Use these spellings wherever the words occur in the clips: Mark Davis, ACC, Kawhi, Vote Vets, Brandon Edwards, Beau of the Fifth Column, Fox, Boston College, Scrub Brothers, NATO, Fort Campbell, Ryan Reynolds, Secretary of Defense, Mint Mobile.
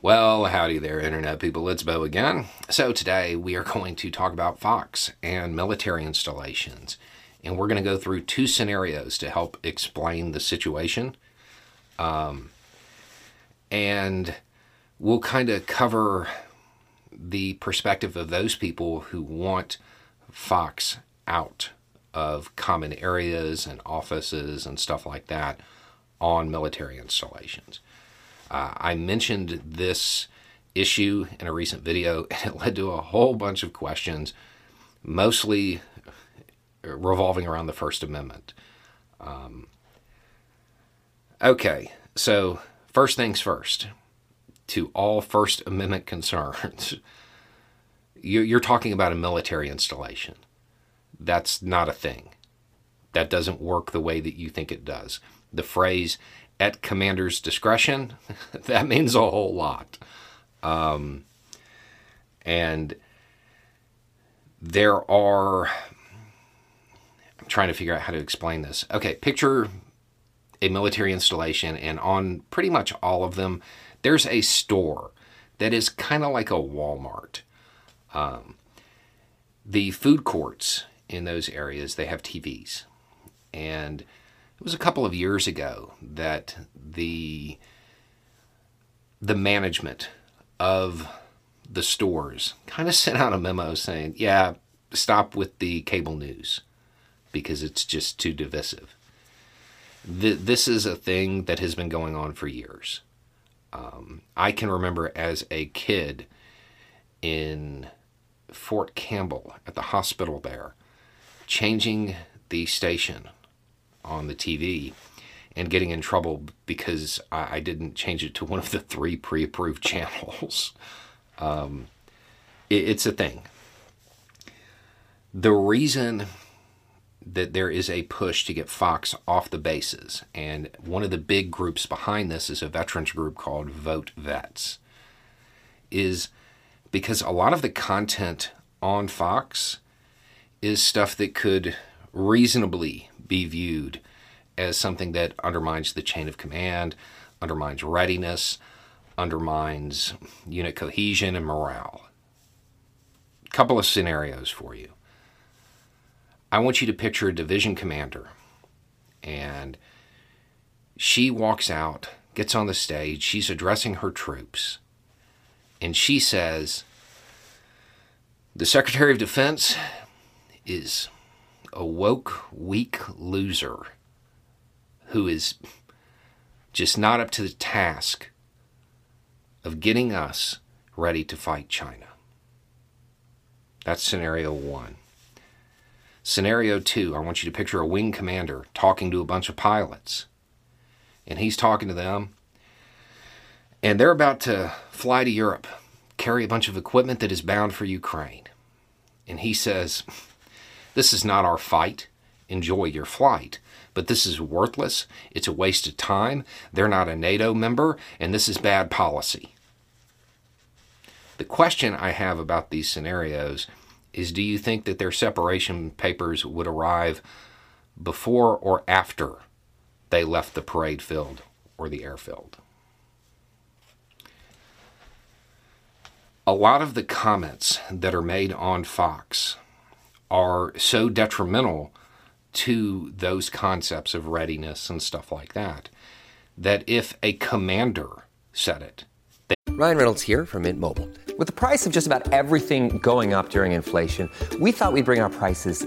Well, howdy there, Internet people. It's Beau again. So today we are going to talk about Fox and military installations. And we're going to go through two scenarios to help explain the situation. And we'll kind of cover the perspective of those people who want Fox out of common areas and offices and stuff like that on military installations. I mentioned this issue in a recent video, and it led to a whole bunch of questions, mostly revolving around the First Amendment. Okay, so first things first, to all First Amendment concerns, you're talking about a military installation. That's not a thing. That doesn't work the way that you think it does. The phrase, at commander's discretion, that means a whole lot. And there are... I'm trying to figure out how to explain this. Okay, picture a military installation, and on pretty much all of them, there's a store that is kind of like a Walmart. The food courts in those areas, they have TVs. And it was a couple of years ago that the management of the stores kind of sent out a memo saying, yeah, stop with the cable news because it's just too divisive. This is a thing that has been going on for years. I can remember as a kid in Fort Campbell at the hospital there, changing the station on the TV and getting in trouble because I didn't change it to one of the three pre-approved channels. It's a thing. The reason that there is a push to get Fox off the bases, and one of the big groups behind this is a veterans group called Vote Vets, is because a lot of the content on Fox is stuff that could reasonably be viewed as something that undermines the chain of command, undermines readiness, undermines unit cohesion and morale. A couple of scenarios for you. I want you to picture a division commander, and she walks out, gets on the stage, she's addressing her troops, and she says, the Secretary of Defense is a woke, weak loser who is just not up to the task of getting us ready to fight China. That's scenario one. Scenario two, I want you to picture a wing commander talking to a bunch of pilots. And he's talking to them. And they're about to fly to Europe, carry a bunch of equipment that is bound for Ukraine. And he says, this is not our fight. Enjoy your flight. But this is worthless. It's a waste of time. They're not a NATO member, and this is bad policy. The question I have about these scenarios is, do you think that their separation papers would arrive before or after they left the parade field or the airfield? A lot of the comments that are made on Fox are so detrimental to those concepts of readiness and stuff like that, that if a commander said it... Ryan Reynolds here from Mint Mobile. With the price of just about everything going up during inflation, we thought we'd bring our prices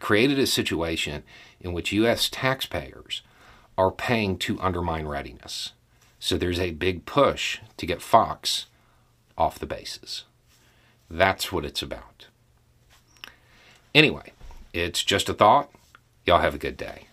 created a situation in which U.S. taxpayers are paying to undermine readiness. So there's a big push to get Fox off the bases. That's what it's about. Anyway, it's just a thought. Y'all have a good day.